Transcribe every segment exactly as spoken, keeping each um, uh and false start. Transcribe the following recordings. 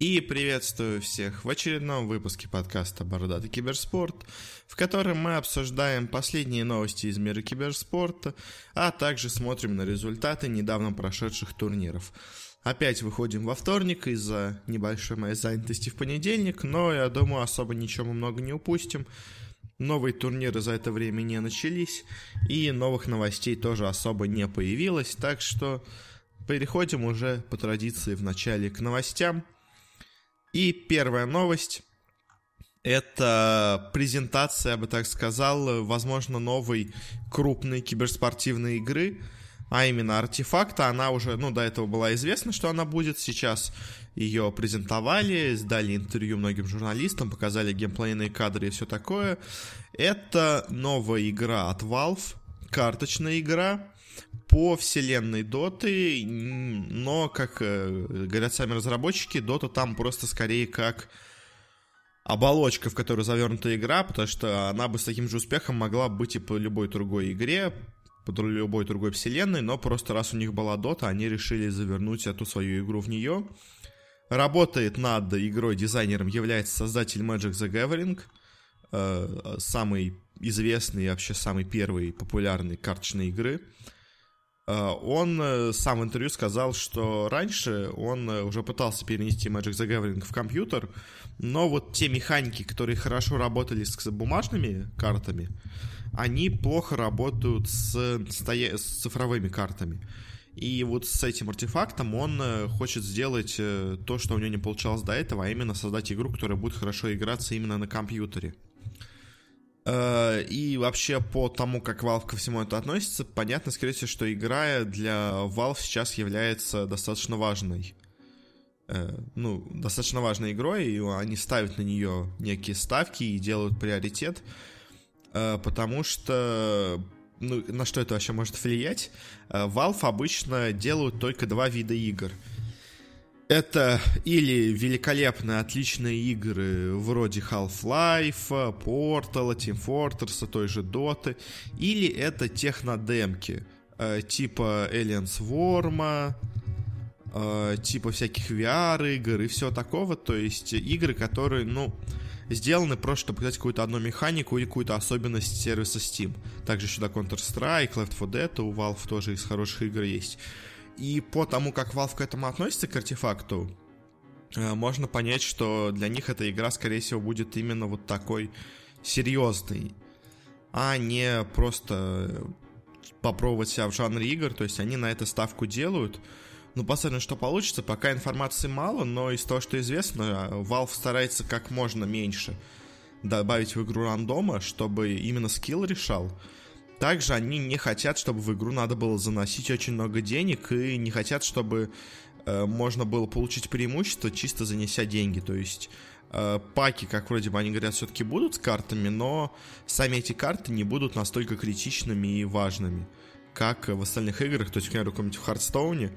И приветствую всех в очередном выпуске подкаста «Бородатый киберспорт», в котором мы обсуждаем последние новости из мира киберспорта, а также смотрим на результаты недавно прошедших турниров. Опять выходим во вторник из-за небольшой моей занятости в понедельник, но я думаю, особо ничего мы много не упустим. Новые турниры за это время не начались, и новых новостей тоже особо не появилось, так что переходим уже по традиции вначале к новостям. И первая новость – это презентация, я бы так сказал, возможно, новой крупной киберспортивной игры, а именно Артефакта. Она уже, ну, до этого была известна, что она будет. Сейчас ее презентовали, сдали интервью многим журналистам, показали геймплейные кадры и все такое. Это новая игра от Valve, карточная игра по вселенной Доты, но, как говорят сами разработчики, Дота там просто скорее как оболочка, в которую завернута игра, потому что она бы с таким же успехом могла быть и по любой другой игре, по любой другой вселенной, но просто раз у них была Дота, они решили завернуть эту свою игру в нее. Работает над игрой дизайнером является создатель Magic the Gathering, э, самый известный и вообще самый первый популярный карточной игры. Он сам в интервью сказал, что раньше он уже пытался перенести Magic the Gathering в компьютер, но вот те механики, которые хорошо работали с бумажными картами, они плохо работают с, с цифровыми картами. И вот с этим Артефактом он хочет сделать то, что у него не получалось до этого, а именно создать игру, которая будет хорошо играться именно на компьютере. И вообще по тому, как Valve ко всему это относится, понятно, скорее всего, что игра для Valve сейчас является достаточно важной. Ну, достаточно важной игрой, и они ставят на нее некие ставки и делают приоритет, потому что, ну, на что это вообще может влиять? Valve обычно делают только два вида игр. Это или великолепные, отличные игры вроде Half-Life, Portal, Team Fortress, той же Доты, или это технодемки, э, типа Aliens Worm, э, типа всяких ви ар-игр и всего такого, то есть игры, которые, ну, сделаны просто, чтобы показать какую-то одну механику или какую-то особенность сервиса Steam. Также сюда Counter-Strike, Left фор Dead, у Valve тоже из хороших игр есть. И по тому, как Valve к этому относится, к Артефакту, можно понять, что для них эта игра, скорее всего, будет именно вот такой серьезной, а не просто попробовать себя в жанре игр, то есть они на это ставку делают. Ну, посмотрим, что получится, пока информации мало, но из того, что известно, Valve старается как можно меньше добавить в игру рандома, чтобы именно скилл решал. Также они не хотят, чтобы в игру надо было заносить очень много денег, и не хотят, чтобы э, можно было получить преимущество, чисто занеся деньги. То есть э, паки, как вроде бы они говорят, все-таки будут с картами, но сами эти карты не будут настолько критичными и важными, как в остальных играх. То есть, например, какой-нибудь в Хардстоуне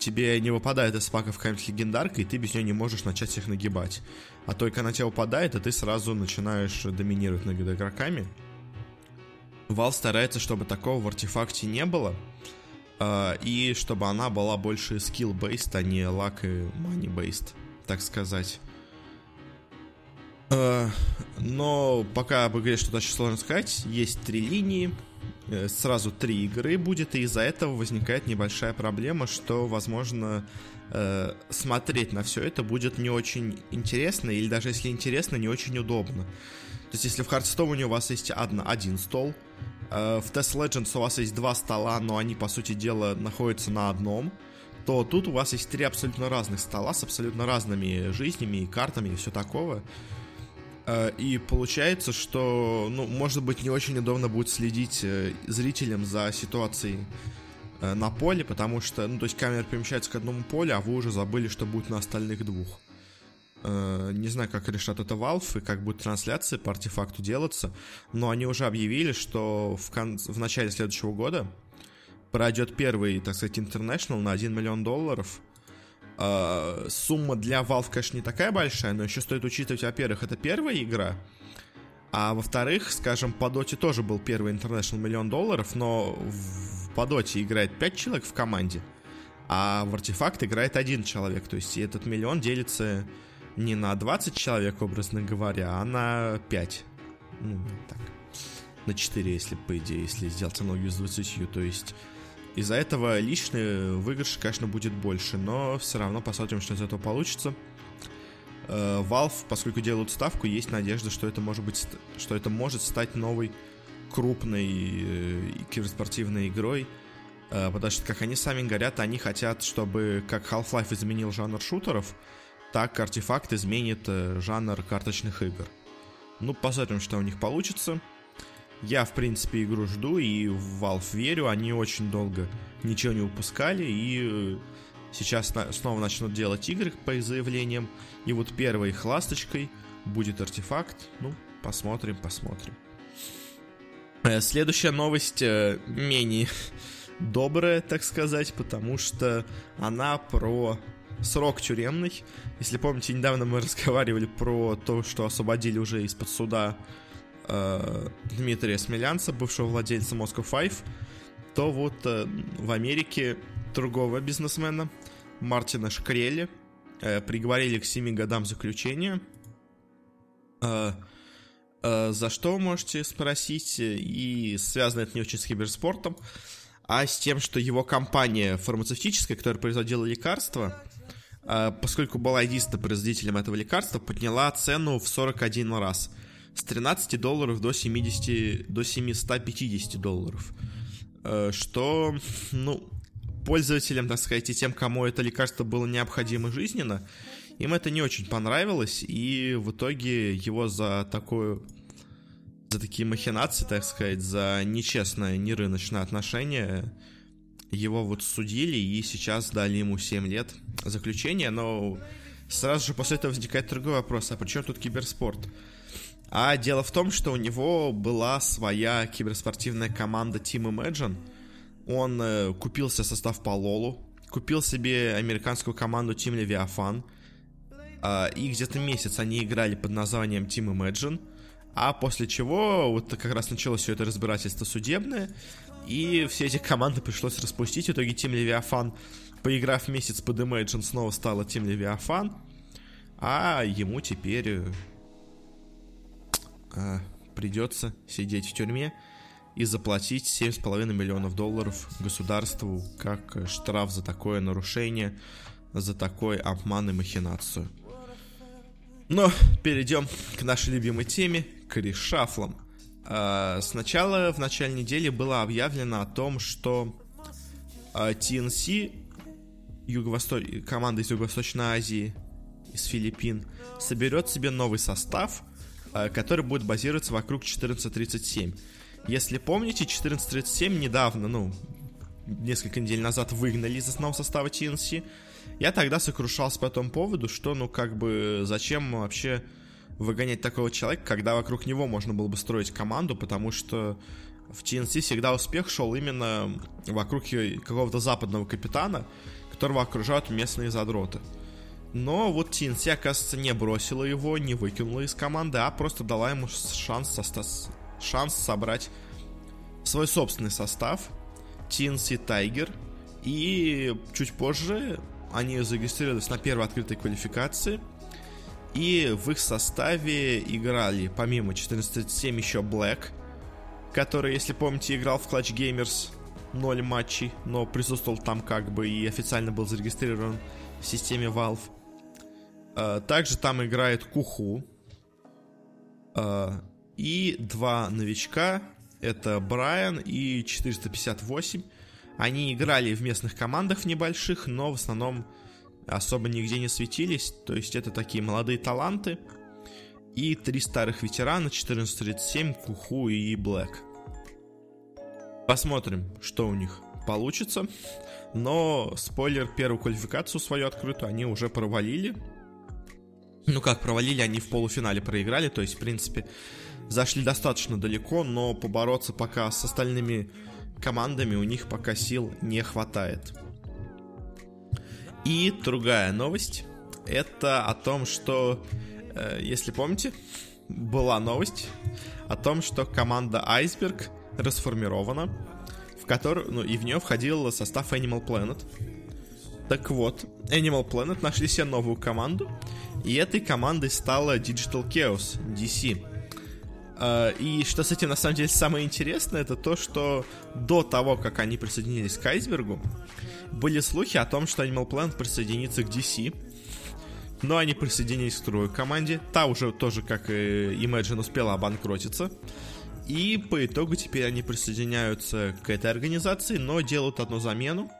тебе не выпадает из паков какая-нибудь легендарка, и ты без нее не можешь начать их нагибать. А только она тебе выпадает, и ты сразу начинаешь доминировать над игроками. Valve старается, чтобы такого в Артефакте не было, э, и чтобы она была больше skill-based, а не luck и money-based, так сказать. Э, но пока об игре что-то очень сложно сказать. Есть три линии, э, сразу три игры будет, и из-за этого возникает небольшая проблема, что, возможно, э, смотреть на все это будет не очень интересно, или даже если интересно, не очень удобно. То есть если в Хардстоуне у вас есть одна, один стол, в Test Legends у вас есть два стола, но они, по сути дела, находятся на одном, то тут у вас есть три абсолютно разных стола с абсолютно разными жизнями и картами и все такого. И получается, что, ну, может быть, не очень удобно будет следить зрителям за ситуацией на поле, потому что, ну, то есть камера перемещается к одному полю, а вы уже забыли, что будет на остальных двух. Не знаю, как решат это Valve и как будут трансляции по Артефакту делаться, но они уже объявили, что в, кон... в начале следующего года пройдет первый, так сказать, International на один миллион долларов. Сумма для Valve, конечно, не такая большая, но еще стоит учитывать, во-первых, это первая игра, а во-вторых, скажем, по Доте тоже был первый International миллион долларов, но в... по Доте играет пять человек в команде, А в Артефакт играет один человек. То есть этот миллион делится не на двадцать человек, образно говоря, а на пять. Ну, так. На четыре, если, по идее, если сделать аналогию с двадцатью. То есть из-за этого личный выигрыш, конечно, будет больше. Но все равно посмотрим, что из этого получится. Valve, поскольку делают ставку, есть надежда, что это может быть, что это может стать новой крупной киберспортивной игрой. Потому что, как они сами говорят, они хотят, чтобы как Half-Life изменил жанр шутеров, так Артефакт изменит жанр карточных игр. Ну, посмотрим, что у них получится. Я, в принципе, игру жду и в Valve верю. Они очень долго ничего не выпускали, и сейчас на- снова начнут делать игры по их заявлениям. И вот первой их ласточкой будет Артефакт. Ну, посмотрим, посмотрим. Следующая новость менее добрая, так сказать, потому что она про срок тюремный. Если помните, недавно мы разговаривали про то, что освободили уже из-под суда э, Дмитрия Смелянца, бывшего владельца Moscow Five. То вот э, в Америке другого бизнесмена, Мартина Шкрели, э, приговорили к семи годам заключения. Э, э, за что, можете спросить, и связано это не очень с киберспортом, а с тем, что его компания фармацевтическая, которая производила лекарства, поскольку была единственным производителем этого лекарства, подняла цену в сорок один раз. С тринадцати долларов до семидесяти, до семисот пятидесяти долларов. Что, ну, пользователям, так сказать, и тем, кому это лекарство было необходимо жизненно, им это не очень понравилось, и в итоге его за такую... за такие махинации, так сказать, за нечестное, нерыночное отношение его вот судили, и сейчас дали ему семь лет заключения. Но сразу же после этого возникает другой вопрос: а при чем тут киберспорт? А дело в том, что у него была своя киберспортивная команда Team Imagine. Он купил себе состав по лолу, купил себе американскую команду Team Leviathan, и где-то месяц они играли под названием Team Imagine. А после чего вот как раз началось все это разбирательство судебное, и все эти команды пришлось распустить. В итоге Team Leviathan, поиграв месяц под Imagine, снова стала Team Leviathan. А ему теперь а, придется сидеть в тюрьме и заплатить семь с половиной миллионов долларов государству как штраф за такое нарушение, за такой обман и махинацию. Но перейдем к нашей любимой теме, к решафлам. А, сначала в начале недели было объявлено о том, что а, ти эн си, юго-восто- команда из Юго-Восточной Азии, из Филиппин, соберет себе новый состав, а, который будет базироваться вокруг четырнадцать тридцать семь. Если помните, четырнадцать тридцать семь недавно, ну, несколько недель назад выгнали из основного состава ти эн си. Я тогда сокрушался по этому поводу, что, ну, как бы, зачем вообще выгонять такого человека, когда вокруг него можно было бы строить команду, потому что в ти эн си всегда успех шел именно вокруг какого-то западного капитана, которого окружают местные задроты. Но вот ти эн си, оказывается, не бросила его, не выкинула из команды, а просто дала ему шанс, состав... шанс собрать свой собственный состав, ти эн си Tiger, и чуть позже... Они зарегистрировались на первой открытой квалификации. И в их составе играли, помимо четырнадцать тридцать семь, еще Black, который, если помните, играл в Clutch Gamers ноль матчей, но присутствовал там как бы и официально был зарегистрирован в системе Valve. Также там играет Куху. И два новичка, это Брайан и четыреста пятьдесят восемь. Они играли в местных командах небольших, но в основном особо нигде не светились. То есть это такие молодые таланты. И три старых ветерана, четырнадцать тридцать семь, Куху и Black. Посмотрим, что у них получится. Но, спойлер, первую квалификацию свою открытую они уже провалили. Ну как провалили, они в полуфинале проиграли. То есть, в принципе, зашли достаточно далеко, но побороться пока с остальными... командами у них пока сил не хватает. И другая новость. Это о том, что, э, если помните, была новость о том, что команда Iceberg расформирована, в которую, ну, и в нее входил состав Animal Planet. Так вот, Animal Planet нашли себе новую команду, и этой командой стала Digital Chaos, ди си. И что с этим на самом деле самое интересное, это то, что до того, как они присоединились к Айсбергу, были слухи о том, что Animal Planet присоединится к ди си. Но они присоединились к другой команде. Та уже тоже, как и Imagine, успела обанкротиться. И по итогу теперь они присоединяются к этой организации, но делают одну замену.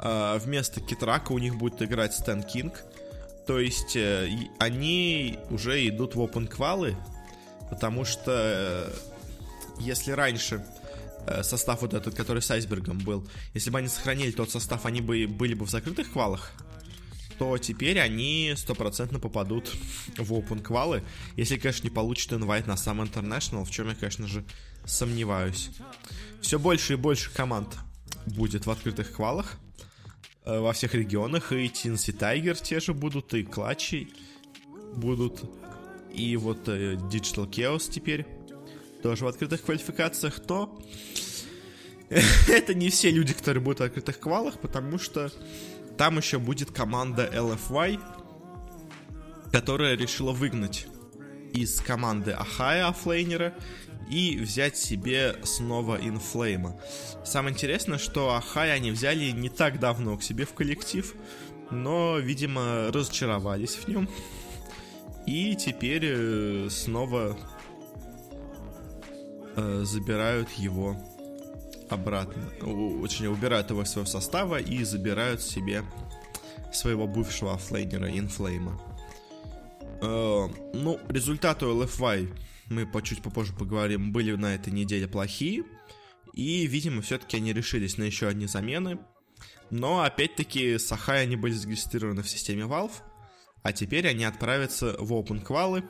Вместо Китрака у них будет играть Стэн Кинг. То есть они уже идут в опенквалы, потому что если раньше состав вот этот, который с Айсбергом был, если бы они сохранили тот состав, они бы были бы в закрытых квалах, то теперь они стопроцентно попадут в опенквалы, если, конечно, не получат инвайт на сам International, в чем я, конечно же, сомневаюсь. Все больше и больше команд будет в открытых квалах во всех регионах, и ти эн си Tiger те же будут, и Клатчи будут, и вот Digital Chaos теперь тоже в открытых квалификациях, то это не все люди, которые будут в открытых квалах, потому что там еще будет команда эл эф уай, которая решила выгнать из команды Ахая оффлейнера и взять себе снова инфлейма. Самое интересное, что Ахая они взяли не так давно к себе в коллектив, но, видимо, разочаровались в нем. И теперь снова забирают его обратно. Точнее, убирают его из своего состава и забирают себе своего бывшего оффлейнера инфлейма. Ну, результаты у эл эф уай, мы по чуть попозже поговорим, были на этой неделе плохие. И, видимо, все-таки они решились на еще одни замены. Но, опять-таки, с Ахай они были зарегистрированы в системе Valve. А теперь они отправятся в опенквалы.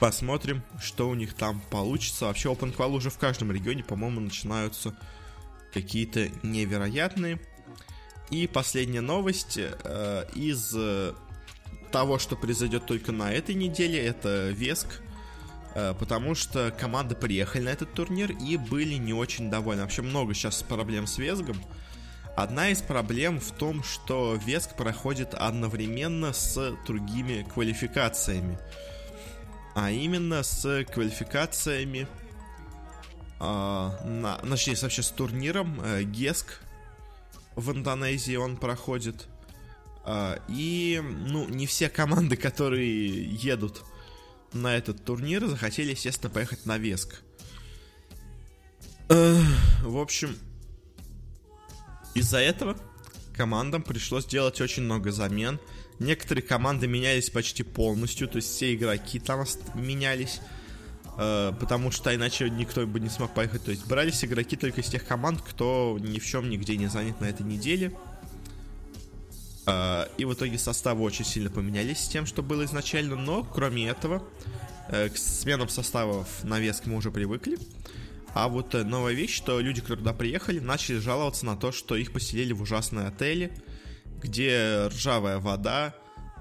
Посмотрим, что у них там получится. Вообще, опенквалы уже в каждом регионе, по-моему, начинаются какие-то невероятные. И последняя новость э, из э, того, что произойдет только на этой неделе, это джи и эс си. Э, потому что команды приехали на этот турнир и были не очень довольны. Вообще, много сейчас проблем с джи и эс си. Одна из проблем в том, что джи и эс си проходит одновременно с другими квалификациями. А именно с квалификациями, э, на, точнее, вообще с турниром э, джи и эс си в Индонезии он проходит. Э, и, ну, не все команды, которые едут на этот турнир, захотели, естественно, поехать на джи и эс си. Э, в общем, из-за этого командам пришлось делать очень много замен. Некоторые команды менялись почти полностью, то есть все игроки там менялись, э, потому что иначе никто бы не смог поехать. То есть брались игроки только из тех команд, кто ни в чем нигде не занят на этой неделе. Э, и в итоге составы очень сильно поменялись с тем, что было изначально. Но кроме этого, э, к сменам составов на джи и эс си мы уже привыкли. А вот новая вещь, что люди, которые туда приехали, начали жаловаться на то, что их поселили в ужасные отели, где ржавая вода,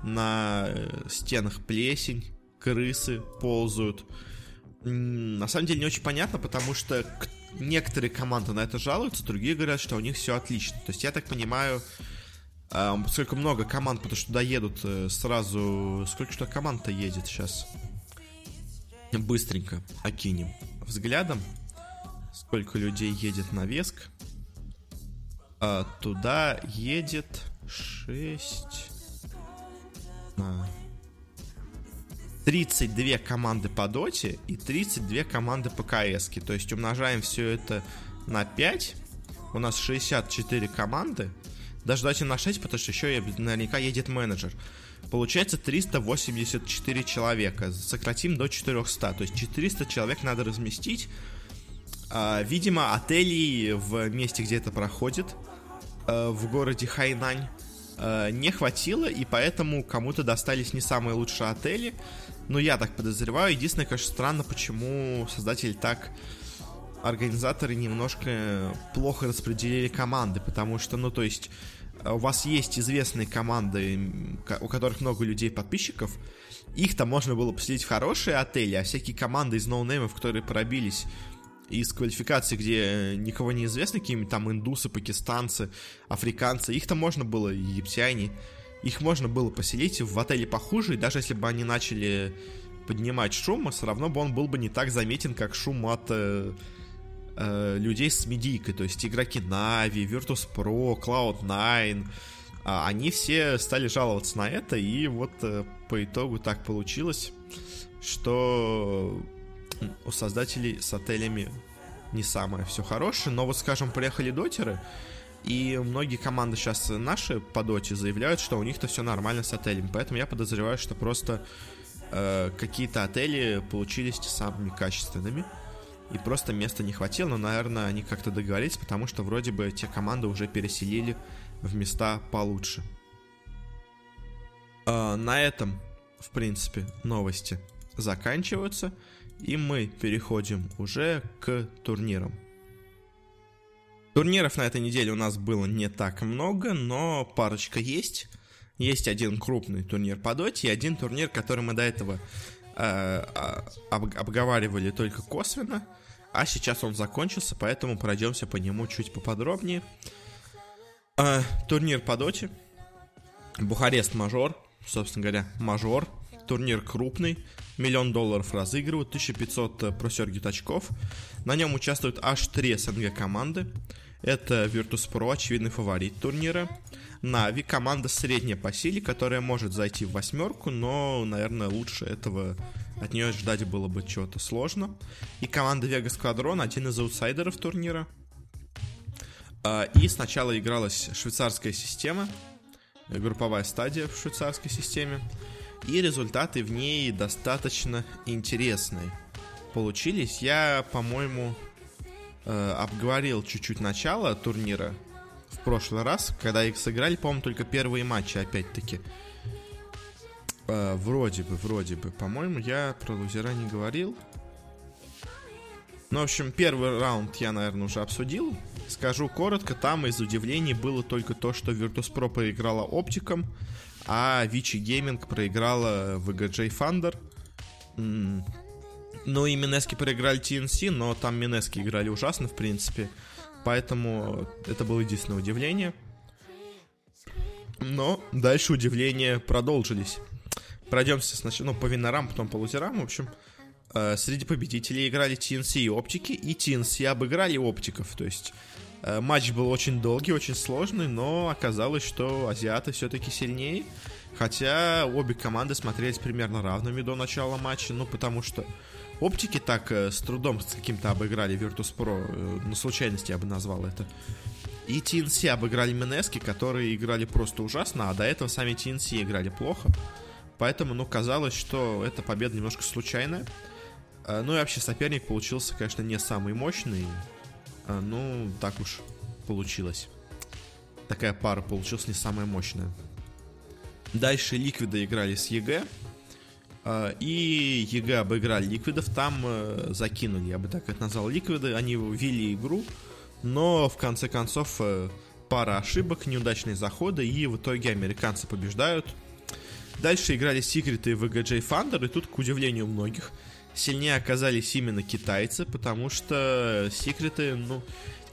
на стенах плесень, крысы ползают. На самом деле не очень понятно, потому что некоторые команды на это жалуются, другие говорят, что у них все отлично. То есть я так понимаю, поскольку много команд, потому что туда едут сразу... Сколько что команд-то едет сейчас? Быстренько окинем взглядом. Сколько людей едет на джи и эс си? А, туда едет шесть... А. тридцать две команды по доте и тридцать две команды по КСке. То есть умножаем все это на пять. У нас шестьдесят четыре команды. Даже давайте на шесть, потому что еще наверняка едет менеджер. Получается триста восемьдесят четыре человека. Сократим до четыреста. То есть четыреста человек надо разместить. Видимо, отелей в месте, где это проходит, в городе Хайнань, не хватило, и поэтому кому-то достались не самые лучшие отели. Но я так подозреваю. Единственное, конечно, странно, почему создатели так, организаторы немножко плохо распределили команды. Потому что, ну, то есть, у вас есть известные команды, у которых много людей-подписчиков. Их-то можно было поселить в хорошие отели, а всякие команды из ноунеймов, которые пробились из квалификации, где никого не известно, какие-нибудь там индусы, пакистанцы, африканцы, их-то можно было, египтяне, их можно было посидеть в отеле похуже, и даже если бы они начали поднимать шум, все равно бы он был бы не так заметен, как шум от э, э, людей с медийкой, то есть игроки NaVi, Virtus.pro, клауд найн, э, они все стали жаловаться на это, и вот э, по итогу так получилось, что у создателей с отелями не самое все хорошее, но вот, скажем, приехали дотеры, и многие команды сейчас наши по доте заявляют, что у них-то все нормально с отелем, поэтому я подозреваю, что просто э, какие-то отели получились самыми качественными, и просто места не хватило, но, наверное, они как-то договорились, потому что вроде бы те команды уже переселили в места получше. Э, на этом, в принципе, новости заканчиваются. И мы переходим уже к турнирам. Турниров на этой неделе у нас было не так много, но парочка есть. Есть один крупный турнир по доте и один турнир, который мы до этого э, об, обговаривали только косвенно. А сейчас он закончился, поэтому пройдемся по нему чуть поподробнее. Э, турнир по доте. Бухарест-мажор. Собственно говоря, мажор. Турнир крупный, миллион долларов разыгрывают, тысяча пятьсот просергит очков. На нем участвуют аж три СНГ команды. Это Virtus.pro, очевидный фаворит турнира. NaVi, команда средняя по силе, которая может зайти в восьмерку, но, наверное, лучше этого от нее ждать было бы чего-то сложно. И команда Vega Squadron, один из аутсайдеров турнира. И сначала игралась швейцарская система, групповая стадия в швейцарской системе. И результаты в ней достаточно интересные получились. Я, по-моему, э, обговорил чуть-чуть начало турнира в прошлый раз, когда их сыграли, по-моему, только первые матчи, опять-таки. Э, вроде бы, вроде бы. По-моему, я про лузера не говорил. Ну, в общем, первый раунд я, наверное, уже обсудил. Скажу коротко, там из удивлений было только то, что Virtus.pro проиграла Оптиком, а Vici Gaming проиграла ви джи джей Thunder. Ну и Mineski проиграли ти эн си, но там Mineski играли ужасно, в принципе. Поэтому это было единственное удивление. Но дальше удивления продолжились. Пройдемся сначала, ну, по винорам, потом по лузерам. В общем, среди победителей играли ти эн си и Оптики, и ти эн си обыграли Оптиков. То есть матч был очень долгий, очень сложный, но оказалось, что азиаты все-таки сильнее. Хотя обе команды смотрелись примерно равными до начала матча. Ну, потому что Оптики так с трудом с каким-то обыграли Virtus.pro. На случайности я бы назвал это. И ти эн си обыграли Mineski, которые играли просто ужасно, а до этого сами ти эн си играли плохо. Поэтому, ну, казалось, что эта победа немножко случайная. Ну и вообще соперник получился, конечно, не самый мощный. Ну, так уж получилось. Такая пара получилась не самая мощная. Дальше Ликвиды играли с и джи. И и джи обыграли Ликвидов. Там закинули, я бы так это назвал, Ликвиды. Они вели игру, но в конце концов пара ошибок, неудачные заходы, и в итоге американцы побеждают. Дальше играли Secret и ви джи джей Thunder. И тут, к удивлению многих, сильнее оказались именно китайцы, потому что секреты, ну,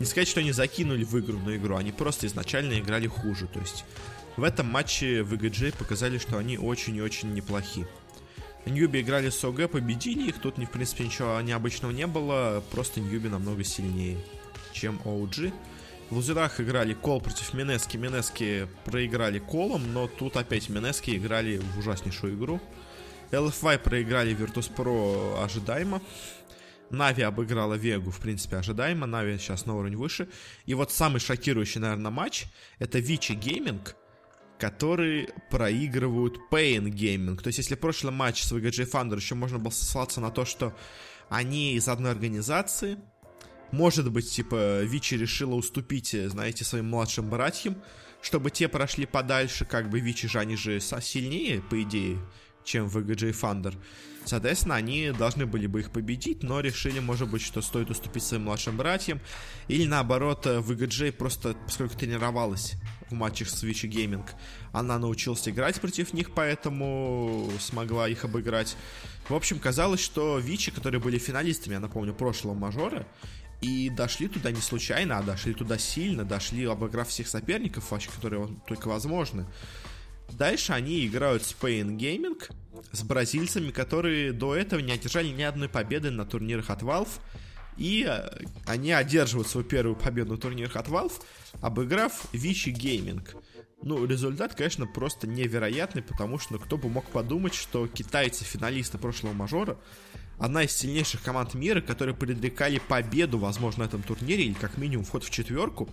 не сказать, что они закинули в игру на игру, они просто изначально играли хуже. То есть в этом матче ви джи джей показали, что они очень и очень неплохи. Ньюбе играли с о джи, победили их, тут, в принципе, ничего необычного не было, просто Ньюбе намного сильнее, чем о джи. В лузерах играли Кол против Mineski, Mineski проиграли Колом, но тут опять Mineski играли в ужаснейшую игру. эл эф уай проиграли Virtus.pro ожидаемо. NaVi обыграла Вегу, в принципе, ожидаемо. NaVi сейчас на уровень выше. И вот самый шокирующий, наверное, матч — это Vici Gaming, которые проигрывают Pain Gaming. То есть, если прошлый матч с ви джи джей Thunder еще можно было сослаться на то, что они из одной организации, может быть, типа, Vici решила уступить, знаете, своим младшим братьям, чтобы те прошли подальше, как бы Vici же, они же сильнее, по идее, чем ви джи джей Thunder. Соответственно, они должны были бы их победить, но решили, может быть, что стоит уступить своим младшим братьям. Или наоборот, ви джи джей просто, поскольку тренировалась в матчах с Vici Gaming, она научилась играть против них, поэтому смогла их обыграть. В общем, казалось, что Vici, которые были финалистами, я напомню, прошлого мажора, и дошли туда не случайно, а дошли туда сильно, дошли, обыграв всех соперников, вообще, которые только возможны. Дальше они играют с Pain Gaming, с бразильцами, которые до этого не одержали ни одной победы на турнирах от Valve. И они одерживают свою первую победу на турнирах от Valve, обыграв Vici Gaming. Ну, результат, конечно, просто невероятный, потому что, ну, кто бы мог подумать, что китайцы, финалисты прошлого мажора, одна из сильнейших команд мира, которые предрекали победу, возможно, на этом турнире, или как минимум вход в четверку,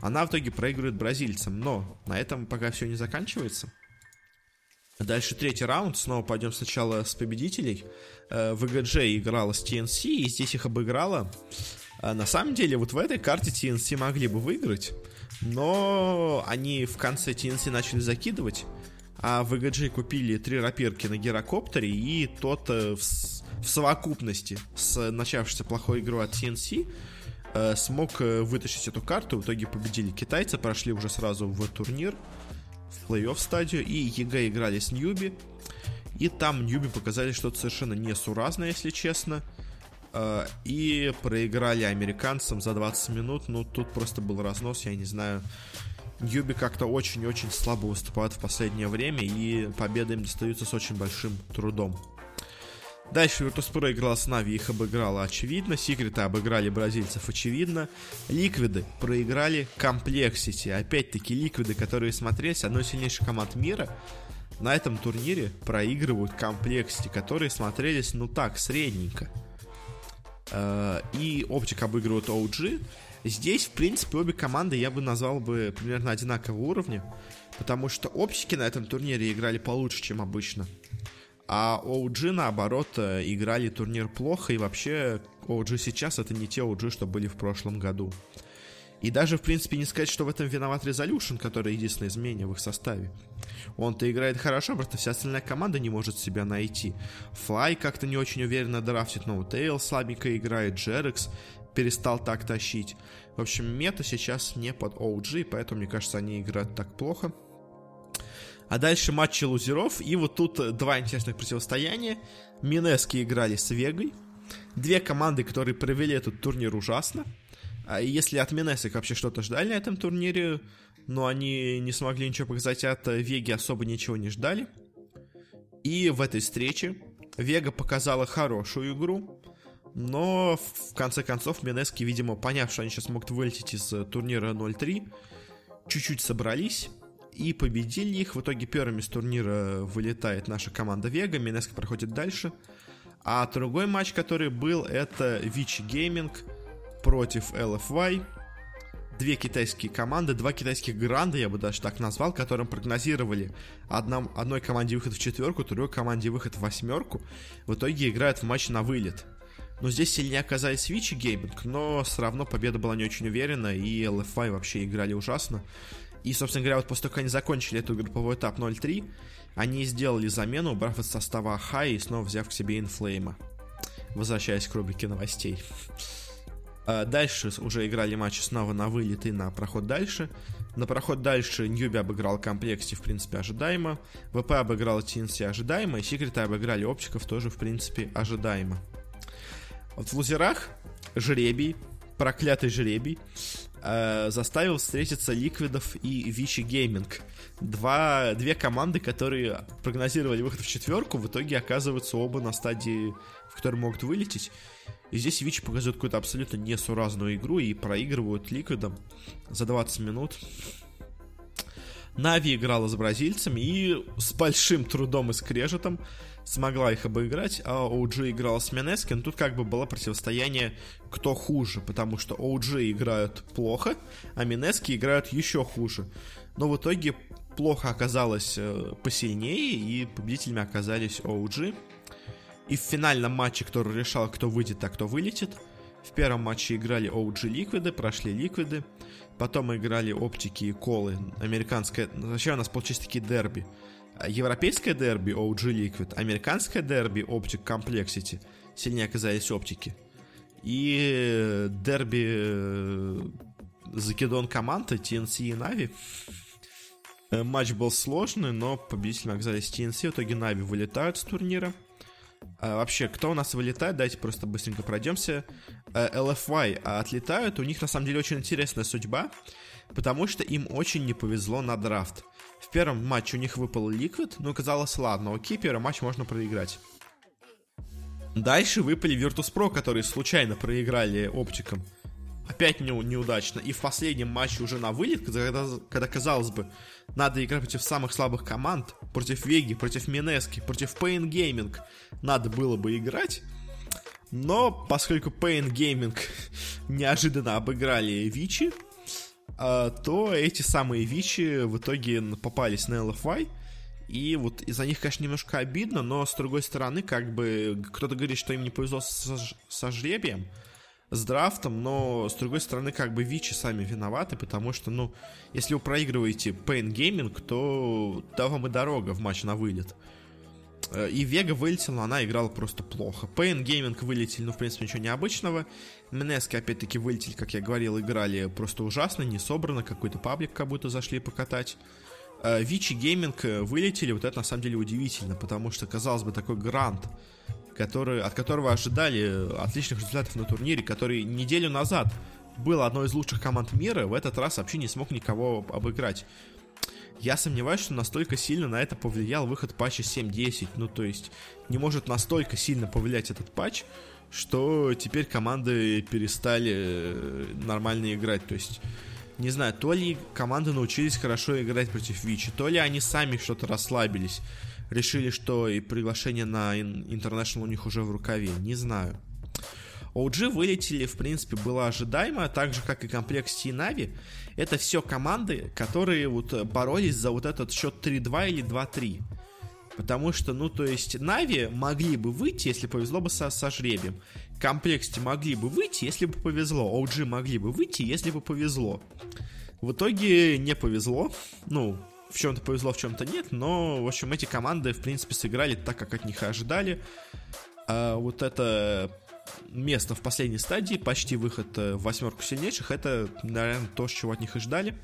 она в итоге проигрывает бразильцам. Но на этом пока все не заканчивается. Дальше третий раунд. Снова пойдем сначала с победителей. ви джи джей играла с ти эн си, и здесь их обыграла. На самом деле, вот в этой карте ти эн си могли бы выиграть, но они в конце ти эн си начали закидывать, а ви джи джей купили три рапирки на гирокоптере, и тот в, в совокупности с начавшейся плохой игрой от ти эн си э, смог вытащить эту карту. В итоге победили китайцы, прошли уже сразу в турнир, в плей-офф стадию, и и джи играли с Newbee, и там Newbee показали что-то совершенно несуразное, если честно, э, и проиграли американцам за двадцать минут. Ну, тут просто был разнос, я не знаю. Ньюби как-то очень-очень слабо выступают в последнее время, и победы им достаются с очень большим трудом. Дальше Virtus.pro играла с NaVi, их обыграла очевидно. Secret обыграли бразильцев очевидно. Ликвиды проиграли Complexity. Опять-таки Ликвиды, которые смотрелись одной из сильнейших команд мира, на этом турнире проигрывают Complexity, которые смотрелись, ну так, средненько. И Optic обыгрывают о джи. Здесь, в принципе, обе команды я бы назвал бы примерно одинакового уровня, потому что Optic на этом турнире играли получше, чем обычно, а о джи, наоборот, играли турнир плохо, и вообще о джи сейчас это не те о джи, что были в прошлом году. И даже, в принципе, не сказать, что в этом виноват Resolution, который единственное изменение в их составе. Он-то играет хорошо, просто вся остальная команда не может себя найти. Fly как-то не очень уверенно драфтит, Ноутейл слабенько играет, Джерекс перестал так тащить. В общем, мета сейчас не под о джи, поэтому, мне кажется, они играют так плохо. А дальше матчи лузеров, и вот тут два интересных противостояния. Mineski играли с Вегой. Две команды, которые провели этот турнир ужасно. Если от Mineski вообще что-то ждали на этом турнире, но они не смогли ничего показать, от Веги особо ничего не ждали. И в этой встрече Вега показала хорошую игру, но в конце концов Mineski, видимо, поняв, что они сейчас могут вылететь из турнира ноль три, чуть-чуть собрались и победили их. В итоге первыми с турнира вылетает наша команда Вега, Mineski проходит дальше. А другой матч, который был, это Vici Gaming против эл эф уай. Две китайские команды, два китайских гранда, я бы даже так назвал, которым прогнозировали одном, одной команде выход в четверку, другой команде выход в восьмерку. В итоге играют в матч на вылет. Но здесь сильнее оказались Vici Gaming, но все равно победа была не очень уверена, и эл эф уай вообще играли ужасно. И, собственно говоря, вот после того, как они закончили эту групповой этап ноль три, они сделали замену, убрав из состава АХА и снова взяв к себе инфлейма. Возвращаясь к рубрике новостей. Дальше уже играли матчи снова на вылет и на проход дальше. На проход дальше Newbee обыграл Complexity, в принципе, ожидаемо. ви пи обыграл ти эн си ожидаемо. И Secret обыграли Optic тоже, в принципе, ожидаемо. Вот в лузерах жребий, проклятый жребий, э, заставил встретиться Ликвидов и Vici Gaming. Два, две команды, которые прогнозировали выход в четверку, в итоге оказываются оба на стадии, в которой могут вылететь. И здесь Vici показывают какую-то абсолютно несуразную игру и проигрывают Ликвидам за двадцать минут. NaVi играла с бразильцами и с большим трудом и скрежетом смогла их обыграть, а о джи играла с Mineski. Но тут как бы было противостояние, кто хуже, потому что о джи играют плохо, а Mineski играют еще хуже. Но в итоге плохо оказалось посильнее, и победителями оказались о джи. И в финальном матче, который решал, кто выйдет, а кто вылетит, в первом матче играли о джи Ликвиды, прошли Ликвиды. Потом играли Optic и Колы. Американская... Вообще у нас получились такие дерби. Европейское дерби о джи Liquid, американское дерби Optic Complexity, сильнее оказались оптики. И дерби закидон команды ти эн си и NaVi. Матч был сложный, но победителями оказались ти эн си. В итоге NaVi вылетают с турнира. А вообще, кто у нас вылетает? Давайте просто быстренько пройдемся. эл эф уай отлетают. У них на самом деле очень интересная судьба, потому что им очень не повезло на драфт. В первом матче у них выпал Liquid, но казалось, ладно, окей, первый матч можно проиграть. Дальше выпали Virtus.pro, которые случайно проиграли оптикам. Опять не, неудачно. И в последнем матче уже на вылет, когда, когда, казалось бы, надо играть против самых слабых команд, против Веги, против Mineski, против Pain Gaming, надо было бы играть. Но поскольку Pain Gaming неожиданно обыграли Vici, то эти самые Vici в итоге попались на эл эф уай. И вот из-за них, конечно, немножко обидно, но с другой стороны, как бы кто-то говорит, что им не повезло со, со жребием, с драфтом, но с другой стороны, как бы Vici сами виноваты, потому что, ну, если вы проигрываете Pain Gaming, то да вам и дорога в матч на вылет. И Vega вылетела, она играла просто плохо. Pain Gaming вылетели, ну, в принципе, ничего необычного. Mineski, опять-таки, вылетели, как я говорил, играли просто ужасно, не собрано, какой-то паблик как будто зашли покатать. Vici Gaming вылетели, вот это на самом деле удивительно, потому что, казалось бы, такой грант, который, от которого ожидали отличных результатов на турнире, который неделю назад был одной из лучших команд мира, в этот раз вообще не смог никого обыграть. Я сомневаюсь, что настолько сильно на это повлиял выход патча семь десять. Ну, то есть, не может настолько сильно повлиять этот патч, что теперь команды перестали нормально играть. То есть, не знаю, то ли команды научились хорошо играть против Vici, то ли они сами что-то расслабились. Решили, что и приглашение на International у них уже в рукаве. Не знаю. о джи вылетели, в принципе, было ожидаемо. Так же, как и Complexity и NaVi. Это все команды, которые вот боролись за вот этот счет три-два или два-три. Потому что, ну, то есть, NaVi могли бы выйти, если повезло бы со, со жребием. Complexity могли бы выйти, если бы повезло. о джи могли бы выйти, если бы повезло. В итоге не повезло. Ну, в чем-то повезло, в чем-то нет, но, в общем, эти команды, в принципе, сыграли так, как от них ожидали. А вот это место в последней стадии, почти выход в восьмерку сильнейших, это, наверное, то, чего от них и ждали.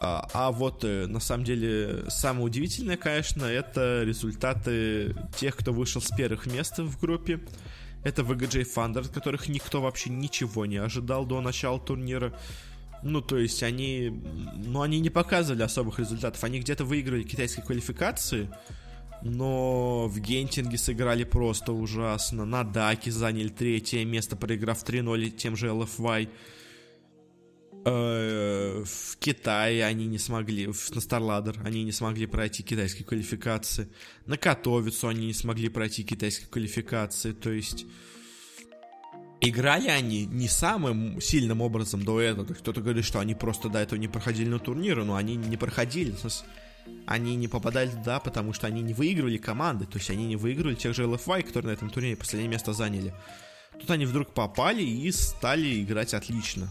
А, а вот, на самом деле, самое удивительное, конечно, это результаты тех, кто вышел с первых мест в группе. Это ви джи джей Thunder, от которых никто вообще ничего не ожидал до начала турнира. Ну, то есть они, ну, они не показывали особых результатов. Они где-то выиграли китайские квалификации, но в гентинге сыграли просто ужасно. На даке заняли третье место, проиграв три-ноль тем же эл эф уай. В Китае они не смогли, на StarLadder они не смогли пройти китайские квалификации. На Катовицу они не смогли пройти китайские квалификации. То есть играли они не самым сильным образом до этого. Кто-то говорит, что они просто до этого не проходили на турниры, но они не проходили. Они не попадали туда, потому что они не выигрывали команды. То есть они не выигрывали тех же эл эф уай, которые на этом турнире последнее место заняли. Тут они вдруг попали и стали играть отлично.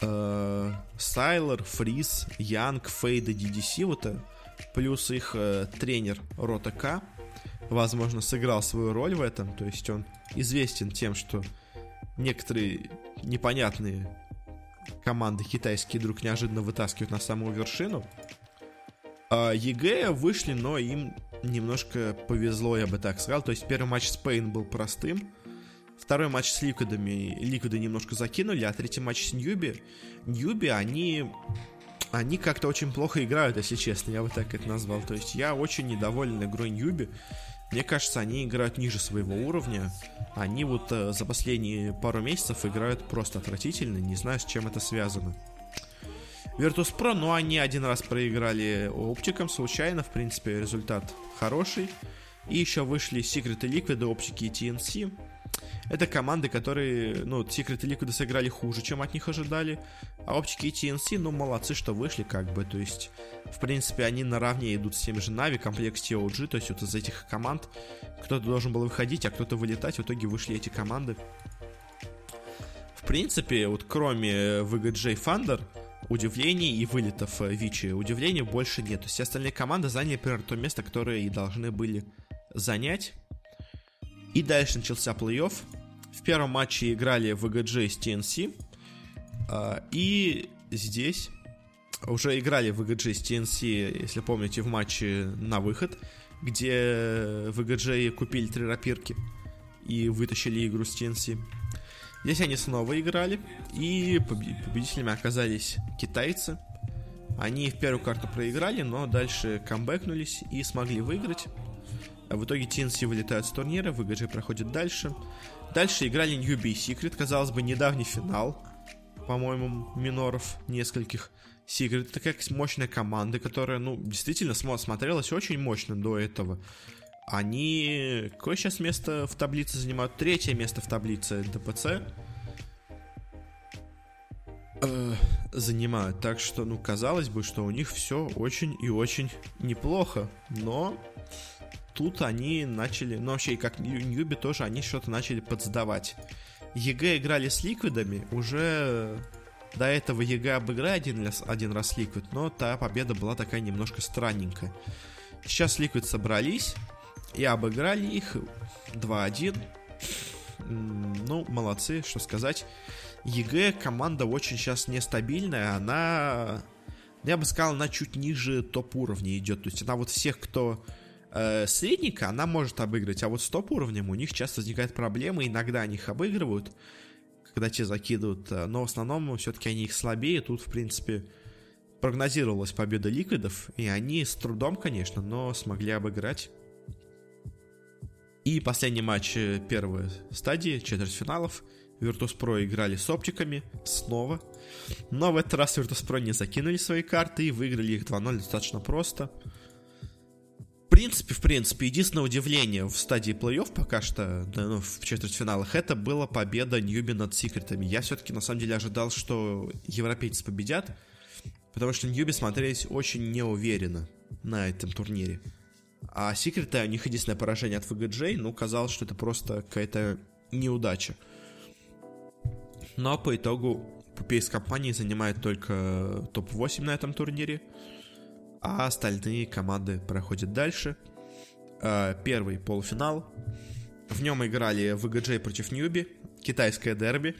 Сайлор, Фриз, Янг, Фейда, ди ди си вот, плюс их тренер Рота К, возможно, сыграл свою роль в этом. То есть он известен тем, что некоторые непонятные команды китайские вдруг неожиданно вытаскивают на самую вершину. А и джи вышли, но им немножко повезло, я бы так сказал. То есть первый матч с Пейн был простым, второй матч с Ликвидами Ликвиды немножко закинули, а третий матч с Ньюбе Ньюбе, они... Они как-то очень плохо играют, если честно. Я бы так это назвал. То есть я очень недоволен игрой Ньюбе. Мне кажется, они играют ниже своего уровня. Они вот э, за последние пару месяцев играют просто отвратительно. Не знаю, с чем это связано. Virtus.pro, ну, они один раз проиграли оптикам случайно. В принципе, результат хороший. И еще вышли Secret и Liquid, оптики и ти эн си. Это команды, которые, ну, Secret и Liquid сыграли хуже, чем от них ожидали. А оптики и ти эн си, ну, молодцы, что вышли, как бы. То есть, в принципе, они наравне идут с теми же NaVi, Complexity, о джи. То есть вот из этих команд кто-то должен был выходить, а кто-то вылетать. В итоге вышли эти команды. В принципе, вот кроме ви джи джей Thunder, удивлений и вылетов Вичи, удивлений больше нет. Все остальные команды заняли примерно то место, которое и должны были занять. И дальше начался плей-офф. В первом матче играли ви джи джей с ти эн си. И здесь уже играли ви джи джей с ти эн си, если помните, в матче на выход, где ви джи джей купили три рапирки и вытащили игру с ти эн си. Здесь они снова играли, и победителями оказались китайцы. Они в первую карту проиграли, но дальше камбэкнулись и смогли выиграть. В итоге ти эн си вылетают с турнира, ви джи джей проходит дальше. Дальше играли Newbee и Secret, казалось бы, недавний финал, по-моему, миноров нескольких. Secret — это как мощная команда, которая, ну, действительно смотрелась очень мощно до этого. Они... Какое сейчас место в таблице занимают? Третье место в таблице ДПЦ э, занимают. Так что, ну, казалось бы, что у них все очень и очень неплохо. Но тут они начали... Ну, вообще, и как Ньюби тоже, они что-то начали подсдавать. и джи играли с Ликвидами. Уже до этого и джи обыграли один раз, один раз Liquid, но та победа была такая немножко странненькая. Сейчас Liquid собрались и обыграли их два один. Ну, молодцы, что сказать. и джи команда очень сейчас нестабильная. Она, я бы сказал, она чуть ниже топ-уровня идет. То есть она вот всех, кто э, средненько, она может обыграть. А вот с топ-уровнем у них часто возникают проблемы. Иногда они их обыгрывают, когда те закидывают. Но в основном все-таки они их слабее. Тут, в принципе, прогнозировалась победа Ликвидов. И они с трудом, конечно, но смогли обыграть. И последний матч первой стадии, четвертьфиналов. Virtus.pro играли с Оптиками снова. Но в этот раз Virtus.pro не закинули свои карты и выиграли их два ноль достаточно просто. В принципе, в принципе, единственное удивление в стадии плей-офф пока что, да, ну, в четвертьфиналах, это была победа Ньюби над Секретами. Я все-таки, на самом деле, ожидал, что европейцы победят, потому что Ньюби смотрелись очень неуверенно на этом турнире. А Секреты, у них единственное поражение от ви джи джей, ну, казалось, что это просто какая-то неудача. Но по итогу пупейс компании занимает только топ восемь на этом турнире, а остальные команды проходят дальше. Первый полуфинал. В нем играли ви джи джей против Ньюби, китайское дерби.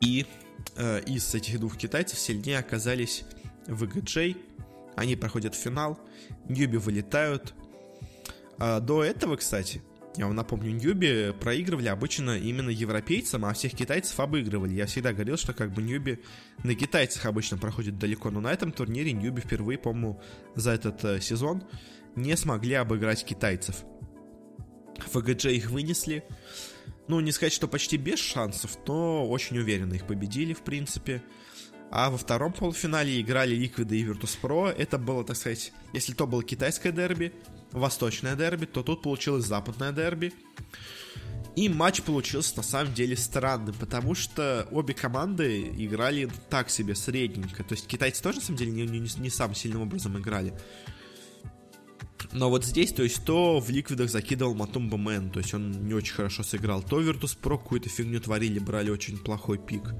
И из этих двух китайцев сильнее оказались ви джи джей. Они проходят финал, Ньюби вылетают. А до этого, кстати, я вам напомню, Ньюби проигрывали обычно именно европейцам, а всех китайцев обыгрывали. Я всегда говорил, что как бы Ньюби на китайцах обычно проходит далеко, но на этом турнире Ньюби впервые, по-моему, за этот сезон не смогли обыграть китайцев. ви джи джей их вынесли. Ну, не сказать, что почти без шансов, но очень уверенно их победили, в принципе. А во втором полуфинале играли Ликвиды и Virtus.pro. Это было, так сказать, если то было китайское дерби, восточное дерби, то тут получилось западное дерби. И матч получился на самом деле странным, потому что обе команды играли так себе, средненько. То есть китайцы тоже, на самом деле, не, не, не самым сильным образом играли. Но вот здесь, то есть, то в Ликвидах закидывал Матумба Мэн, то есть он не очень хорошо сыграл. То Virtus.pro какую-то фигню творили, брали очень плохой пик.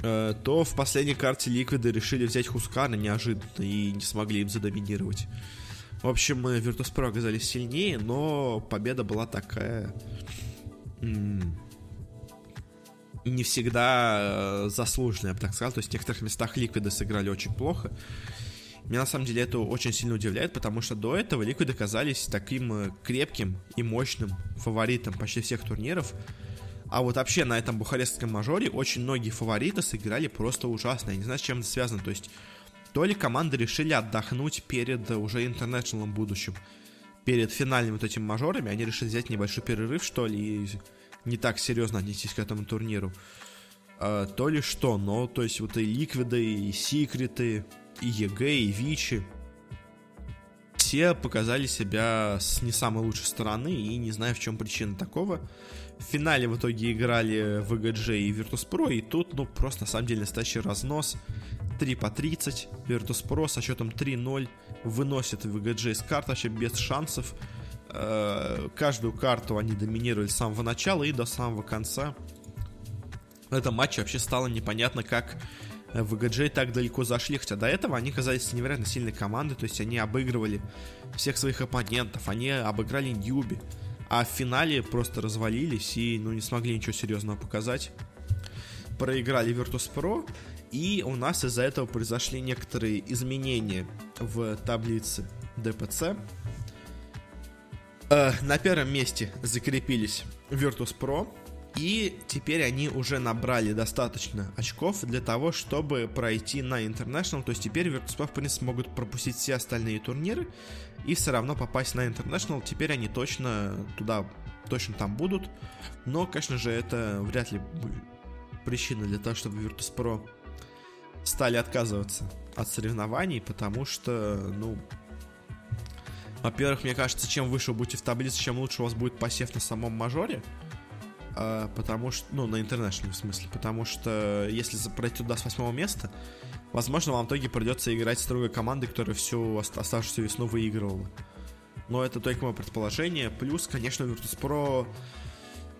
То в последней карте Ликвиды решили взять Хускана неожиданно и не смогли им задоминировать. В общем, Virtus.pro оказались сильнее, но победа была такая м- не всегда заслуженная, я бы так сказал. То есть в некоторых местах Ликвиды сыграли очень плохо. Меня на самом деле это очень сильно удивляет, потому что до этого Ликвиды казались таким крепким и мощным фаворитом почти всех турниров. А вот вообще на этом бухарестском мажоре очень многие фавориты сыграли просто ужасно. Я не знаю, с чем это связано. То есть то ли команды решили отдохнуть перед уже интернешнлом будущим, перед финальными вот этими мажорами. Они решили взять небольшой перерыв, что ли, и не так серьезно отнестись к этому турниру. А, то ли что, но то есть вот и Ликвиды, и Секреты, и и джи, и Вичи все показали себя с не самой лучшей стороны, и не знаю, в чем причина такого. В финале в итоге играли ви джи джей и Virtus.pro, и тут, ну, просто на самом деле настоящий разнос. три по тридцать, Virtus.pro со счетом три ноль выносит ви джи джей с карт вообще без шансов. Каждую карту они доминировали с самого начала и до самого конца. в этом матче вообще стало непонятно, как ви джи джей так далеко зашли, хотя до этого они казались невероятно сильной командой, то есть они обыгрывали всех своих оппонентов, они обыграли Ньюбе, а в финале просто развалились и ну, не смогли ничего серьезного показать. Проиграли Virtus.pro, и у нас из-за этого произошли некоторые изменения в таблице ди пи си. Э, на первом месте закрепились Virtus.pro, и теперь они уже набрали достаточно очков для того, чтобы пройти на International. То есть теперь Virtus.pro, в принципе, могут пропустить все остальные турниры и все равно попасть на International. Теперь они точно туда, точно там будут. Но, конечно же, это вряд ли причина для того, чтобы Virtus.pro стали отказываться от соревнований, потому что, ну... Во-первых, мне кажется, чем выше вы будете в таблице, чем лучше у вас будет посев на самом мажоре. Потому что, ну, на International в смысле, потому что если пройти туда с восьмого места, возможно, вам в итоге придется играть с другой командой, которая всю оставшуюся весну выигрывала. Но это только мое предположение. Плюс, конечно, Virtus.pro,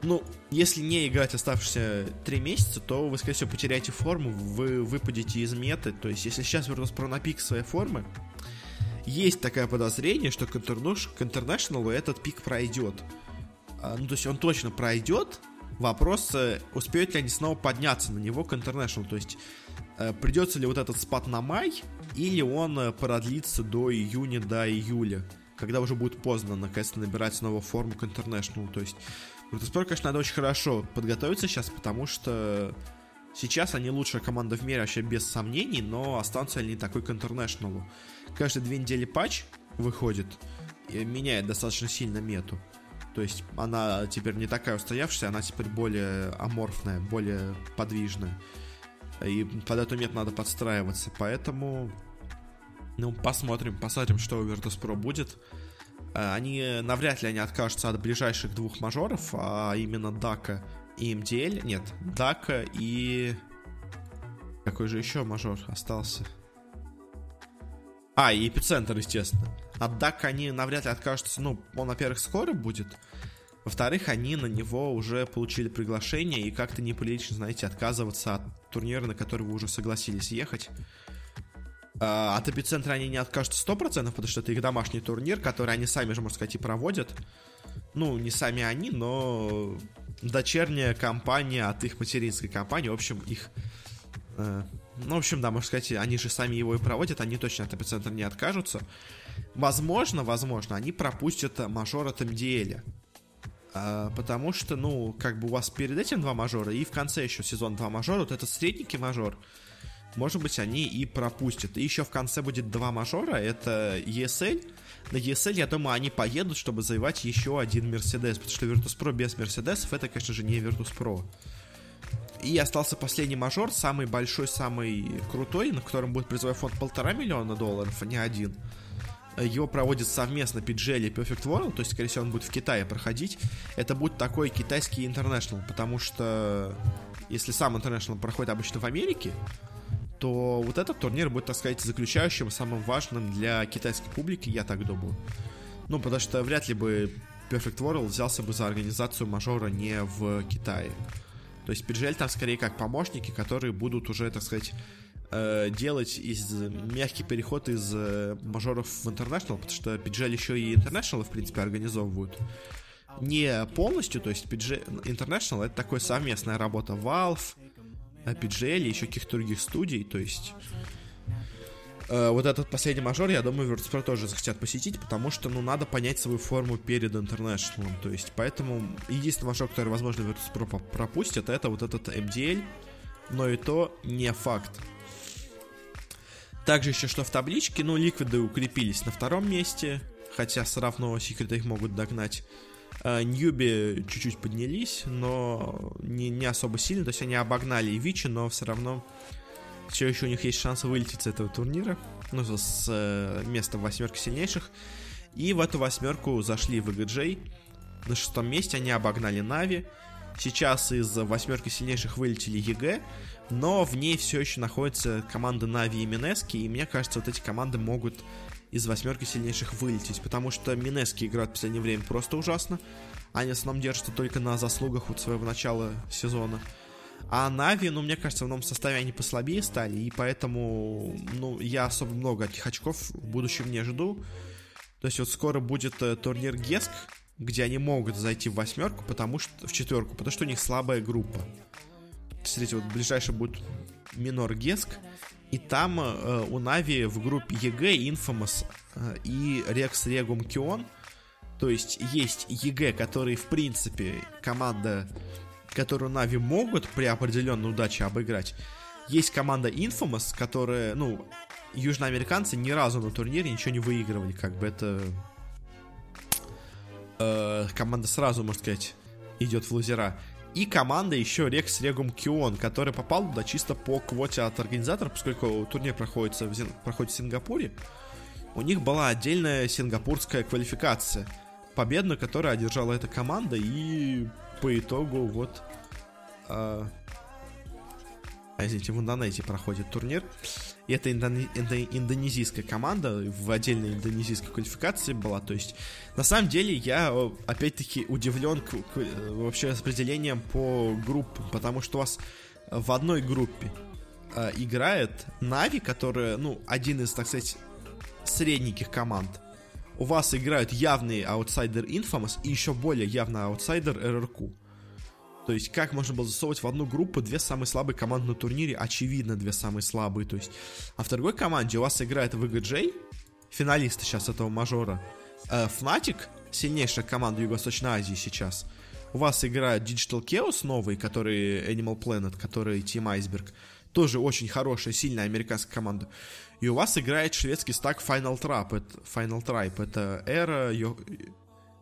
ну, если не играть оставшиеся три месяца, то вы, скорее всего, потеряете форму, вы выпадете из меты. То есть, если сейчас Virtus.pro на пик своей формы, есть такое подозрение, что к International этот пик пройдет. Ну, то есть он точно пройдет. Вопрос, успеют ли они снова подняться на него к International. То есть придется ли вот этот спад на май, или он продлится до июня, до июля, когда уже будет поздно наконец-то набирать снова форму к International. То есть Virtus.pro, конечно, надо очень хорошо подготовиться сейчас, потому что сейчас они лучшая команда в мире вообще без сомнений, но останутся ли они такой к International. Каждые две недели патч выходит и меняет достаточно сильно мету. То есть она теперь не такая устоявшаяся, она теперь более аморфная, более подвижная. И под эту мету надо подстраиваться. Поэтому, ну, посмотрим, посмотрим, что у Virtus.pro будет. Они, навряд ли они откажутся от ближайших двух мажоров, а именно Дака и эм ди эл. Нет, Дака и... Какой же еще мажор остался? А, и Эпицентр, естественно. От Дака они навряд ли откажутся. Ну, он, во-первых, скоро будет. Во-вторых, они на него уже получили приглашение. И как-то не прилично, знаете, отказываться от турнира, на который вы уже согласились ехать. От Эпицентра они не откажутся сто процентов, потому что это их домашний турнир, который они сами же, можно сказать, и проводят. Ну, не сами они, но дочерняя компания от их материнской компании. В общем, их... Ну, в общем, да, можно сказать, они же сами его и проводят. Они точно от Эпицентра не откажутся. Возможно, возможно, они пропустят мажор от эм ди эл, а, потому что, ну, как бы у вас перед этим два мажора, и в конце еще сезон два мажора. Вот этот средненький мажор, может быть, они и пропустят. И еще в конце будет два мажора, это и эс эл. На и эс эл, я думаю, они поедут, чтобы завоевать еще один Мерседес, потому что Virtus.pro без Мерседесов, это, конечно же, не Virtus.pro. И остался последний мажор, самый большой, самый крутой, на котором будет призовой фонд полтора миллиона долларов, а не один. Его проводят совместно пи джи эл и Perfect World, то есть, скорее всего, он будет в Китае проходить. Это будет такой китайский International, потому что если сам International проходит обычно в Америке, то вот этот турнир будет, так сказать, заключающим, самым важным для китайской публики, я так думаю. Ну, потому что вряд ли бы Perfect World взялся бы за организацию мажора не в Китае. То есть пи джи эл там скорее как помощники, которые будут уже, так сказать, делать из, мягкий переход из мажоров в International, потому что пи джи эл еще и International, в принципе, организовывают. Не полностью, то есть пи джи эл International — это такая совместная работа Valve, пи джи эл и еще каких-то других студий, то есть... Э, вот этот последний мажор, я думаю, Virtus.pro тоже захотят посетить, потому что, ну, надо понять свою форму перед International, то есть, поэтому единственный мажор, который, возможно, Virtus.pro пропустит, это вот этот эм ди эл, но и то не факт. Также еще что в табличке, ну, Ликвиды укрепились на втором месте, хотя все равно Секреты их могут догнать. Ньюби чуть-чуть поднялись, но не, не особо сильно, то есть они обогнали и Вичи, но все равно все еще у них есть шанс вылететь с этого турнира, ну, с э, места в восьмерке сильнейших. И в эту восьмерку зашли ви джи джей, на шестом месте они обогнали NaVi. Сейчас из восьмерки сильнейших вылетели и джи, но в ней все еще находятся команды NaVi и Mineski, и мне кажется, вот эти команды могут из восьмерки сильнейших вылететь, потому что Mineski играют в последнее время просто ужасно, они в основном держатся только на заслугах вот своего начала сезона, А NaVi, ну, мне кажется, в новом составе они послабее стали, и поэтому, ну, я особо много этих очков в будущем не жду. То есть вот скоро будет турнир джи и эс си, где они могут зайти в восьмерку, потому что, в четверку, потому что у них слабая группа. Смотрите, вот ближайший будет минор джи и эс си, и там э, у NaVi в группе и джи, Infamous э, и Rex Regum Kion. То есть есть и джи, которые, в принципе, команда, которую NaVi могут при определенной удаче обыграть. Есть команда Infamous, которая, ну, южноамериканцы ни разу на турнире ничего не выигрывали. Как бы это... Э, команда сразу, можно сказать, идет в лузера. И команда еще Рекс Регум Кион, который попал туда чисто по квоте от организатора, поскольку турнир проходит в, Зин... проходит в Сингапуре. У них была отдельная сингапурская квалификация, победную, которую одержала эта команда. И по итогу вот... Э... А, извините, в Индонезии проходит турнир. И это индони... индонезийская команда в отдельной индонезийской квалификации была. То есть, на самом деле, я опять-таки удивлен к... К... вообще распределением по группам. Потому что у вас в одной группе э, играет NaVi, которая, ну, один из, так сказать, средненьких команд. У вас играют явный аутсайдер Infamous и еще более явный аутсайдер эр эр кью. То есть, как можно было засовывать в одну группу две самые слабые команды на турнире? Очевидно, две самые слабые. То есть, а в другой команде у вас играет ви джи джей, финалисты сейчас этого мажора, э, Fnatic, сильнейшая команда Юго-Восточной Азии сейчас. У вас играют Digital Chaos новый, который Animal Planet, который Team Iceberg. Тоже очень хорошая, сильная американская команда. И у вас играет шведский стак Final Tribe. Это, Final Tribe. Это Эра, Йо...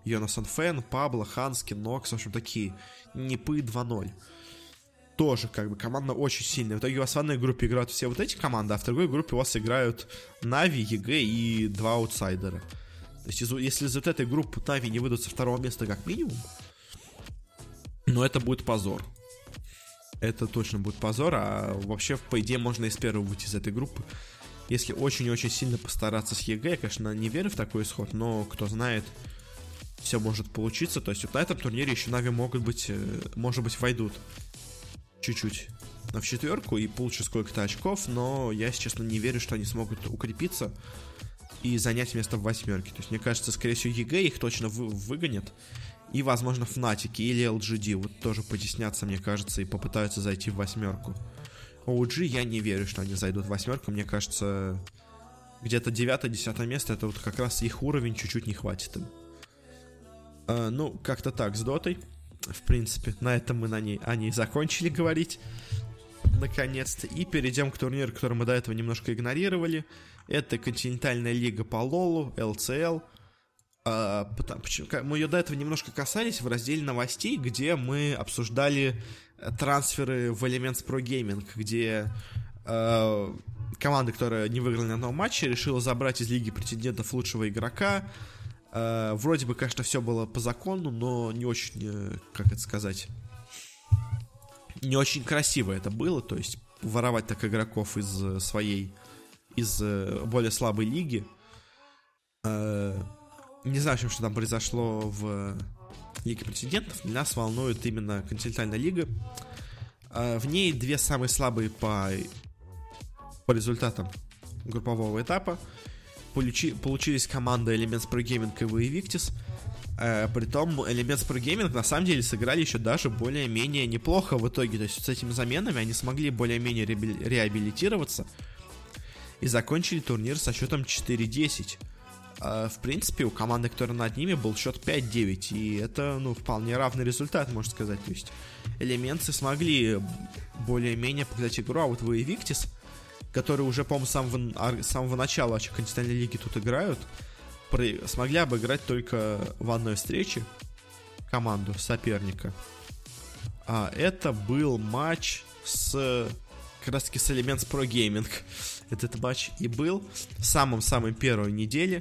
Йонасан Фэн, Пабло, Хански, Нокс, в общем, такие... Непы два ноль. Тоже, как бы, команда очень сильная. В итоге у вас в одной группе играют все вот эти команды, а в другой группе у вас играют NaVi, и джи и два аутсайдера. То есть, если из вот этой группы NaVi не выйдут со второго места как минимум, но это будет позор. Это точно будет позор, а вообще, по идее, можно и с первого выйти из этой группы. Если очень-очень сильно постараться с и джи, я, конечно, не верю в такой исход, но кто знает... Все может получиться, то есть вот на этом турнире еще NaVi могут быть, может быть, войдут чуть-чуть в четверку и получат сколько-то очков, но я, если честно, не верю, что они смогут укрепиться и занять место в восьмерке. То есть, мне кажется, скорее всего, и джи их точно вы- выгонят, и, возможно, Fnatic или эл джи ди вот тоже потеснятся, мне кажется, и попытаются зайти в восьмерку. о джи я не верю, что они зайдут в восьмерку, мне кажется, где-то девятое-десятое место, это вот как раз их уровень, чуть-чуть не хватит им. Uh, ну, как-то так, с Дотой. В принципе, на этом мы на ней, о ней закончили говорить. Наконец-то. И перейдем к турниру, который мы до этого немножко игнорировали. Это континентальная лига по лолу, эл си эл. Uh, потому, мы ее до этого немножко касались в разделе новостей, где мы обсуждали трансферы в Elements Pro Gaming, где uh, команда, которая не выиграла ни одного матча, решила забрать из лиги претендентов лучшего игрока. Вроде бы, конечно, все было по закону, но не очень, как это сказать, не очень красиво это было, то есть воровать так игроков из своей, из более слабой лиги. Не знаю, что там произошло в Лиге претендентов, нас волнует именно континентальная лига. В ней две самые слабые по, по результатам группового этапа. Получи, получились команды Elements Pro Gaming и Invictus. Э, притом Elements Pro Gaming на самом деле сыграли еще даже более-менее неплохо в итоге. То есть с этими заменами они смогли более-менее реабилитироваться и закончили турнир со счетом четыре десять. Э, в принципе, у команды, которая над ними, был счет пять девять. И это, ну, вполне равный результат, можно сказать. То есть Elements'ы смогли более-менее показать игру, а вот в Invictus, которые уже, по-моему, с самого, с самого начала континентальной лиги тут играют, при, смогли обыграть только в одной встрече команду соперника. А это был матч с, как раз таки, с Elements Pro Gaming. Этот матч и был в самом-самой первой неделе.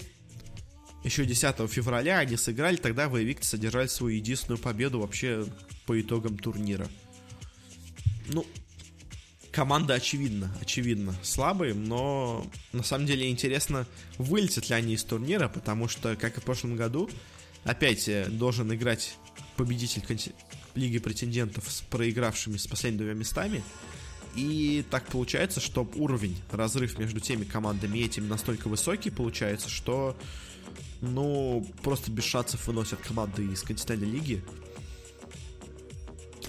Еще десятого февраля они сыграли, тогда Invictus содержали свою единственную победу вообще по итогам турнира. Ну... Команда, очевидно, очевидно, слабые, но на самом деле интересно, вылетят ли они из турнира, потому что, как и в прошлом году, опять должен играть победитель Лиги претендентов с проигравшими с последними двумя местами. И так получается, что уровень, разрыв между теми командами и этими настолько высокий, получается, что, ну, просто без шансов выносят команды из континентальной лиги.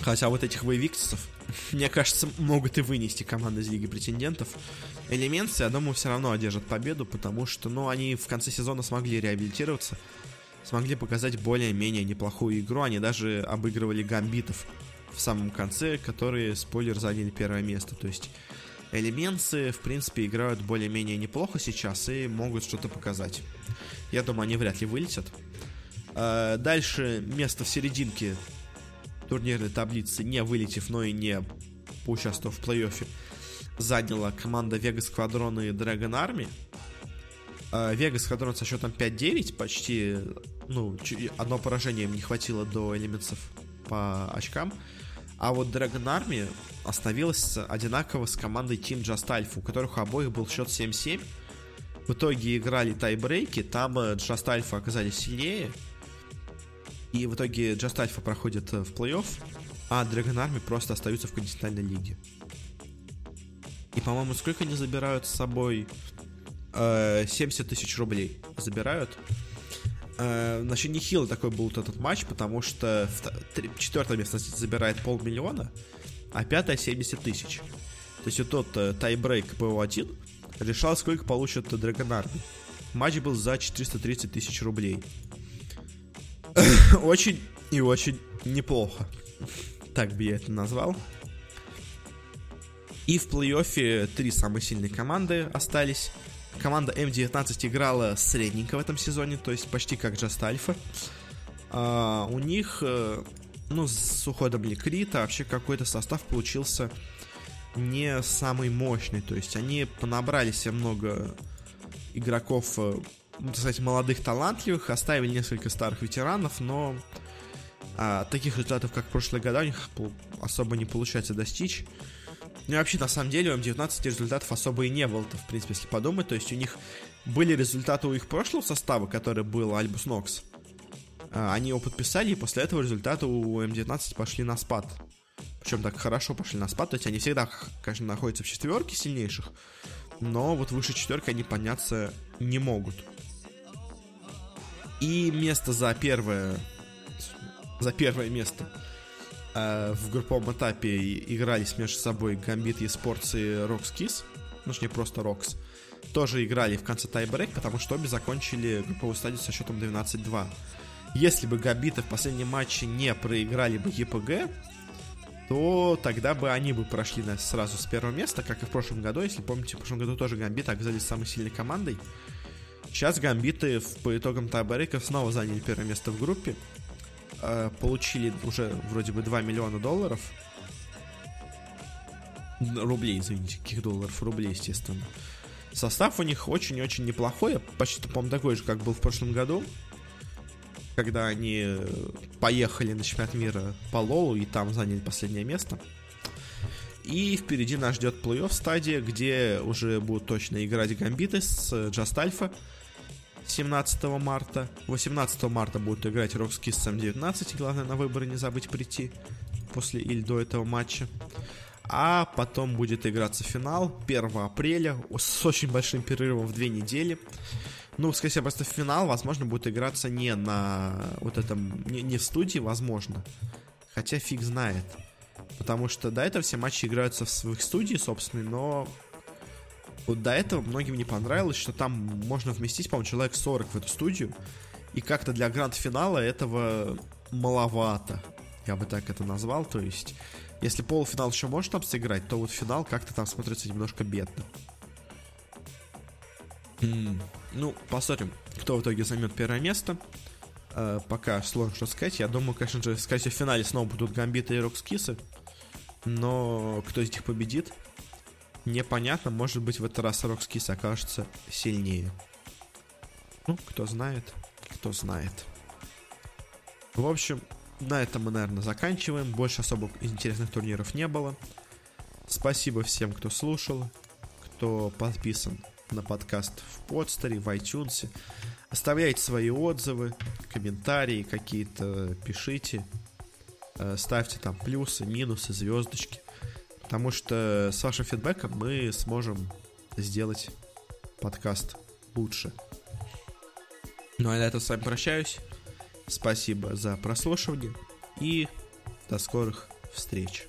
Хотя вот этих вейвиксов, мне кажется, могут и вынести команды из Лиги претендентов. Элементы, я думаю, все равно одержат победу, потому что, ну, они в конце сезона смогли реабилитироваться, смогли показать более-менее неплохую игру. Они даже обыгрывали гамбитов в самом конце, которые, спойлер, заняли первое место. То есть элементы, в принципе, играют более-менее неплохо сейчас и могут что-то показать. Я думаю, они вряд ли вылетят. Дальше место в серединке турнирной таблицы, не вылетев, но и не поучаствовав в плей-оффе, заняла команда Vega Squadron и Dragon Army. Vega Squadron со счетом пять девять почти, ну, одно поражение им не хватило до элементов по очкам. А вот Dragon Army остановилась одинаково с командой Team Just Alpha, у которых у обоих был счет семь семь. В итоге играли тайбрейки, там Just Alpha оказались сильнее, и в итоге Just Alpha проходит в плей-офф, а Dragon Army просто остаются в континентальной лиге. И, по-моему, сколько они забирают с собой? семьдесят тысяч рублей забирают. Значит, нехилый такой был вот этот матч, потому что четвертое место забирает полмиллиона, а пятое семьдесят тысяч. То есть вот тот тайбрейк пэ о один решал, сколько получит Dragon Army. Матч был за четыреста тридцать тысяч рублей. Очень и очень неплохо, так бы я это назвал. И в плей-оффе три самые сильные команды остались. Команда эм девятнадцать играла средненько в этом сезоне, то есть почти как Just Alpha. А у них, ну, с уходом Ликрита вообще какой-то состав получился не самый мощный. То есть они понабрали себе много игроков, так сказать, молодых, талантливых, оставили несколько старых ветеранов, но а, таких результатов, как в прошлые года, у них особо не получается достичь. Ну и вообще, на самом деле, у эм девятнадцать результатов особо и не было-то, в принципе, если подумать. То есть у них были результаты у их прошлого состава, который был Albus Nox. Они его подписали, и после этого результаты у эм девятнадцать пошли на спад. Причем так хорошо пошли на спад. То есть они всегда, конечно, находятся в четверке сильнейших, но вот выше четверки они подняться не могут. И место за первое... За первое место... В групповом этапе игрались между собой Gambit eSports и RoxKiss. Ну, не просто Rox. Тоже играли в конце тайбрейк, потому что обе закончили групповую стадию со счетом двенадцать два. Если бы Гамбиты в последнем матче не проиграли бы и пэ гэ, то тогда бы они бы прошли сразу с первого места, как и в прошлом году. Если помните, в прошлом году тоже Гамбиты оказались самой сильной командой. Сейчас Гамбиты по итогам тайбрейков снова заняли первое место в группе, получили уже вроде бы два миллиона долларов. Рублей, извините, каких долларов? Рублей, естественно. Состав у них очень-очень неплохой. Почти, по-моему, такой же, как был в прошлом году, когда они поехали на чемпионат мира по лолу и там заняли последнее место. И впереди нас ждет плей-офф стадия, где уже будут точно играть Гамбиты с Just Alpha семнадцатого марта. восемнадцатого марта будут играть Roxkiss с эм девятнадцать. Главное, на выборы не забыть прийти после или до этого матча. А потом будет играться финал первого апреля с очень большим перерывом в две недели. Ну, скорее всего, просто финал, возможно, будет играться не на вот этом, не, не в студии, возможно. Хотя фиг знает. Потому что до этого все матчи играются в своих студии, собственно, но... Вот до этого многим не понравилось, что там можно вместить, по-моему, человек сорок в эту студию. И как-то для гранд-финала этого маловато, я бы так это назвал. То есть, если полуфинал еще может там сыграть, то вот финал как-то там смотрится немножко бедно. Mm. Ну, посмотрим, кто в итоге займет первое место. Э, пока сложно что сказать. Я думаю, конечно же, скорее всего, в финале снова будут Гамбиты и Рокскисы. Но кто из них победит, непонятно. Может быть, в этот раз Roxkiss окажется сильнее. Ну, кто знает, кто знает. В общем, на этом мы, наверное, заканчиваем. Больше особо интересных турниров не было. Спасибо всем, кто слушал, кто подписан на подкаст в подстере, в iTunes. Оставляйте свои отзывы, комментарии какие-то пишите, ставьте там плюсы, минусы, звездочки, потому что с вашим фидбэком мы сможем сделать подкаст лучше. Ну а на этом с вами прощаюсь. Спасибо за прослушивание и до скорых встреч.